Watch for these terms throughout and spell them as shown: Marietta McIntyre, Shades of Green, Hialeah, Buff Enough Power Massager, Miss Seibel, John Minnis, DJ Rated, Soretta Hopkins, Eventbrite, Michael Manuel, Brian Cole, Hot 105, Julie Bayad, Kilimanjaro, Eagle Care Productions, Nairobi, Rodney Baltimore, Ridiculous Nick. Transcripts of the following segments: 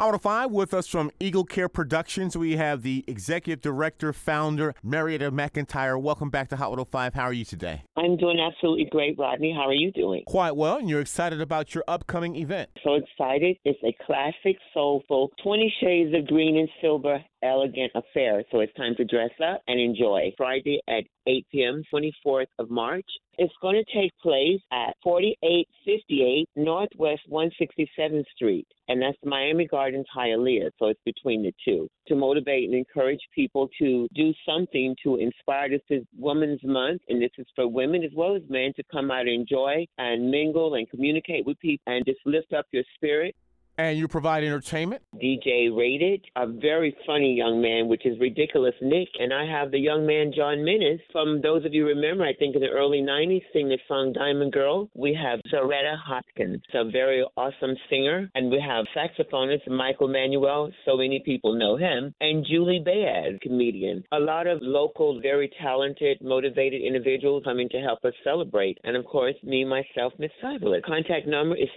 Hot 105 with us from Eagle Care Productions. We have the executive director, founder, Marietta McIntyre. Welcome back to Hot 105. How are you today? I'm doing absolutely great, Rodney. How are you doing? Quite well, and you're excited about your upcoming event. So excited. It's a classic, soulful, 20 shades of green and silver, elegant affair. So it's time to dress up and enjoy. Friday at 8 p.m., 24th of March. It's going to take place at 4858 Northwest 167th Street, and that's Miami Gardens, Hialeah, so it's between the two, to motivate and encourage people to do something to inspire. This is Women's Month, and this is for women as well as men to come out and enjoy and mingle and communicate with people and just lift up your spirit. And you provide entertainment? DJ Rated, a very funny young man, which is Ridiculous Nick. And I have the young man, John Minnis. From those of you remember, I think in the early 90s, sing the song Diamond Girl. We have Soretta Hopkins, a very awesome singer. And we have saxophonist Michael Manuel. So many people know him. And Julie Bayad, comedian. A lot of local, very talented, motivated individuals coming to help us celebrate. And, of course, me, myself, Miss Seibel. Contact number is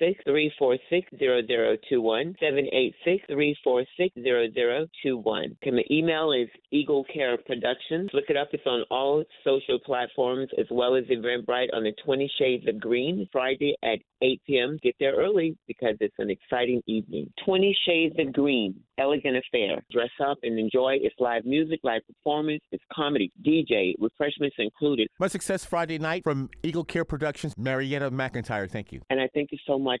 786-346-0021, 786-346-0021. My email is Eagle Care Productions. Look it up. It's on all social platforms as well as Eventbrite on the 20 Shades of Green, Friday at 8 p.m. Get there early because it's an exciting evening. 20 Shades of Green, elegant affair. Dress up and enjoy. It's live music, live performance. It's comedy, DJ, refreshments included. Much success Friday night from Eagle Care Productions, Marietta McIntyre. Thank you. And I thank you so much.